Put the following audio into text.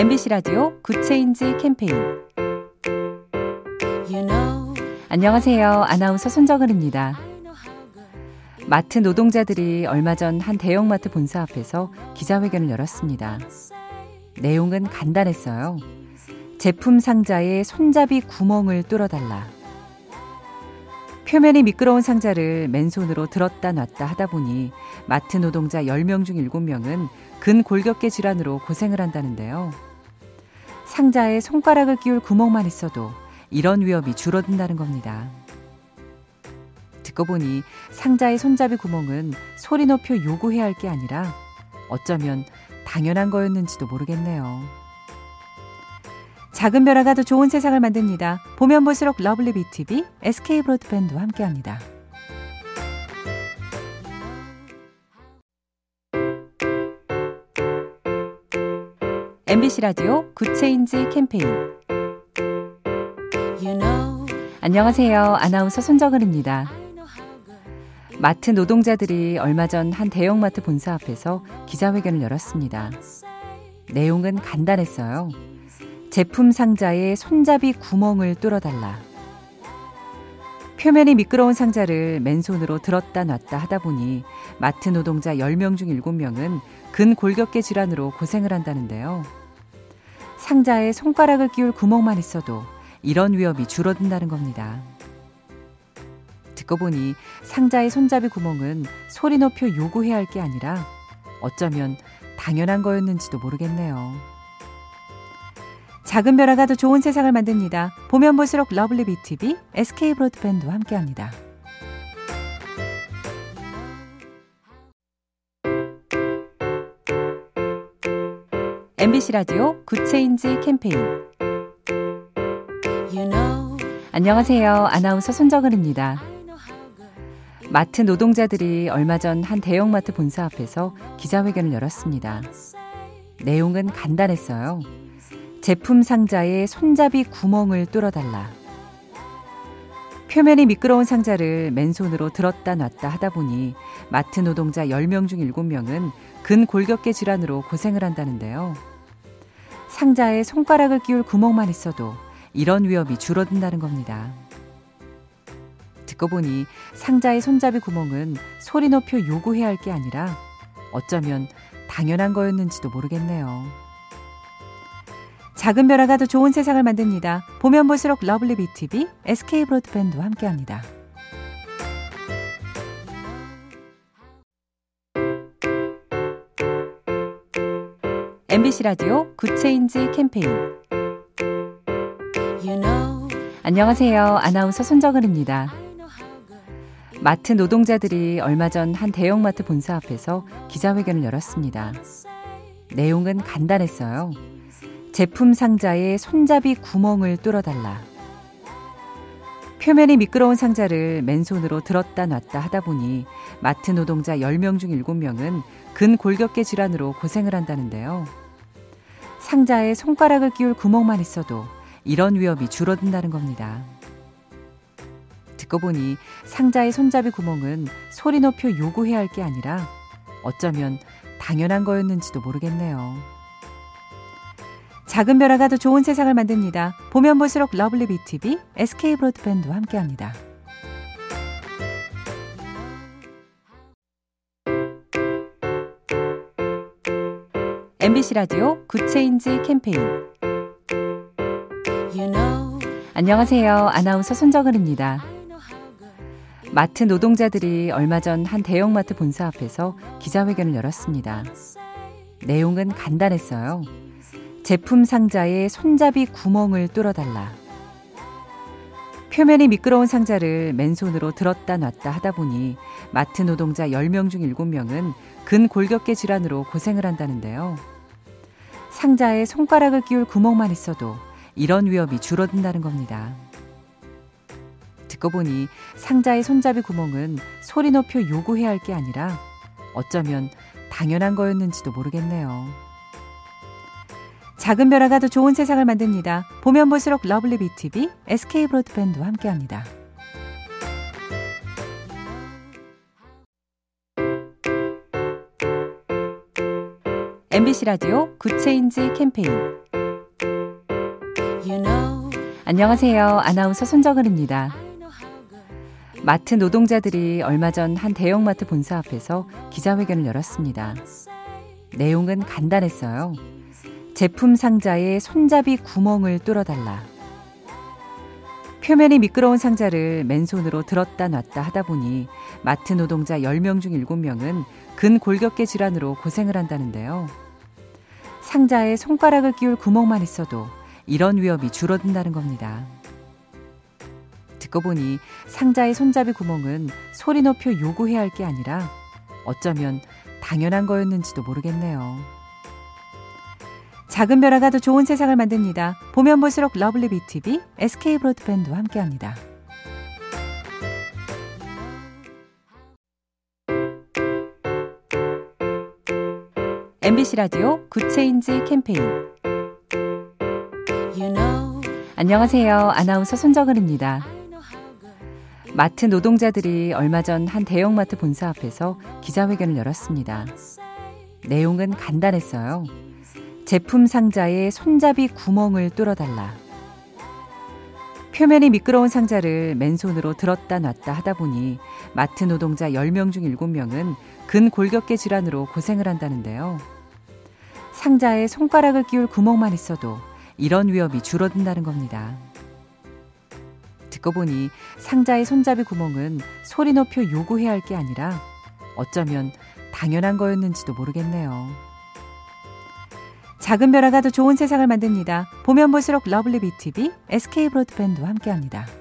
MBC 라디오 굿 체인지 캠페인. 안녕하세요. 아나운서 손정은입니다. 마트 노동자들이 얼마 전 한 대형마트 본사 앞에서 기자회견을 열었습니다. 내용은 간단했어요. 제품 상자에 손잡이 구멍을 뚫어달라. 표면이 미끄러운 상자를 맨손으로 들었다 놨다 하다 보니 마트 노동자 10명 중 7명은 근골격계 질환으로 고생을 한다는데요. 상자에 손가락을 끼울 구멍만 있어도 이런 위험이 줄어든다는 겁니다. 듣고 보니 상자의 손잡이 구멍은 소리 높여 요구해야 할 게 아니라 어쩌면 당연한 거였는지도 모르겠네요. 작은 변화가 더 좋은 세상을 만듭니다. 보면 볼수록 러블리 BTV, SK 브로드밴드와 함께합니다. MBC 라디오 굿 체인지 캠페인. 안녕하세요. 아나운서 손정은입니다. 마트 노동자들이 얼마 전 한 대형마트 본사 앞에서 기자회견을 열었습니다. 내용은 간단했어요. 제품 상자에 손잡이 구멍을 뚫어달라. 표면이 미끄러운 상자를 맨손으로 들었다 놨다 하다 보니 마트 노동자 10명 중 7명은 근골격계 질환으로 고생을 한다는데요. 상자에 손가락을 끼울 구멍만 있어도 이런 위험이 줄어든다는 겁니다. 듣고 보니 상자의 손잡이 구멍은 소리 높여 요구해야 할 게 아니라 어쩌면 당연한 거였는지도 모르겠네요. 작은 변화가 더 좋은 세상을 만듭니다. 보면 볼수록 러블리 BTV, SK 브로드밴드와 함께합니다. MBC 라디오 굿 체인지 캠페인. 안녕하세요. 아나운서 손정은입니다. 마트 노동자들이 얼마 전 한 대형마트 본사 앞에서 기자회견을 열었습니다. 내용은 간단했어요. 제품 상자에 손잡이 구멍을 뚫어달라. 표면이 미끄러운 상자를 맨손으로 들었다 놨다 하다 보니 마트 노동자 10명 중 7명은 근골격계 질환으로 고생을 한다는데요. 상자에 손가락을 끼울 구멍만 있어도 이런 위험이 줄어든다는 겁니다. 듣고 보니 상자의 손잡이 구멍은 소리 높여 요구해야 할 게 아니라 어쩌면 당연한 거였는지도 모르겠네요. 작은 변화가 더 좋은 세상을 만듭니다. 보면 볼수록 러블리 BTV, SK 브로드밴드와 함께합니다. MBC 라디오 굿 체인지 캠페인. 안녕하세요. 아나운서 손정은입니다. 마트 노동자들이 얼마 전 한 대형마트 본사 앞에서 기자회견을 열었습니다. 내용은 간단했어요. 제품 상자에 손잡이 구멍을 뚫어달라. 표면이 미끄러운 상자를 맨손으로 들었다 놨다 하다 보니 마트 노동자 10명 중 7명은 근골격계 질환으로 고생을 한다는데요. 상자에 손가락을 끼울 구멍만 있어도 이런 위험이 줄어든다는 겁니다. 듣고 보니 상자의 손잡이 구멍은 소리 높여 요구해야 할 게 아니라 어쩌면 당연한 거였는지도 모르겠네요. 작은 변화가 더 좋은 세상을 만듭니다. 보면 볼수록 러블리 BTV, SK 브로드밴드와 함께합니다. MBC 라디오 굿 체인지 캠페인. 안녕하세요. 아나운서 손정은입니다. 마트 노동자들이 얼마 전 한 대형마트 본사 앞에서 기자회견을 열었습니다. 내용은 간단했어요. 제품 상자에 손잡이 구멍을 뚫어달라. 표면이 미끄러운 상자를 맨손으로 들었다 놨다 하다 보니 마트 노동자 10명 중 7명은 근골격계 질환으로 고생을 한다는데요. 상자에 손가락을 끼울 구멍만 있어도 이런 위험이 줄어든다는 겁니다. 듣고 보니 상자의 손잡이 구멍은 소리 높여 요구해야 할 게 아니라 어쩌면 당연한 거였는지도 모르겠네요. 작은 변화가 더 좋은 세상을 만듭니다. 보면 볼수록 러블리 BTV, SK 브로드밴드와 함께합니다. MBC 라디오 굿 체인지 캠페인. 안녕하세요. 아나운서 손정은입니다. 마트 노동자들이 얼마 전 한 대형마트 본사 앞에서 기자회견을 열었습니다. 내용은 간단했어요. 제품 상자에 손잡이 구멍을 뚫어달라. 표면이 미끄러운 상자를 맨손으로 들었다 놨다 하다 보니 마트 노동자 10명 중 7명은 근골격계 질환으로 고생을 한다는데요. 상자에 손가락을 끼울 구멍만 있어도 이런 위험이 줄어든다는 겁니다. 듣고 보니 상자의 손잡이 구멍은 소리 높여 요구해야 할 게 아니라 어쩌면 당연한 거였는지도 모르겠네요. 작은 변화가 더 좋은 세상을 만듭니다. 보면 볼수록 러블리 BTV, SK 브로드밴드와 함께합니다. MBC 라디오 굿 체인지 캠페인. 안녕하세요. 아나운서 손정은입니다. 마트 노동자들이 얼마 전 한 대형마트 본사 앞에서 기자회견을 열었습니다. 내용은 간단했어요. 제품 상자에 손잡이 구멍을 뚫어달라. 표면이 미끄러운 상자를 맨손으로 들었다 놨다 하다 보니 마트 노동자 10명 중 7명은 근골격계 질환으로 고생을 한다는데요. 상자에 손가락을 끼울 구멍만 있어도 이런 위험이 줄어든다는 겁니다. 듣고 보니 상자의 손잡이 구멍은 소리 높여 요구해야 할 게 아니라 어쩌면 당연한 거였는지도 모르겠네요. 작은 변화가 더 좋은 세상을 만듭니다. 보면 볼수록 러블리 BTV, SK 브로드밴드와 함께합니다.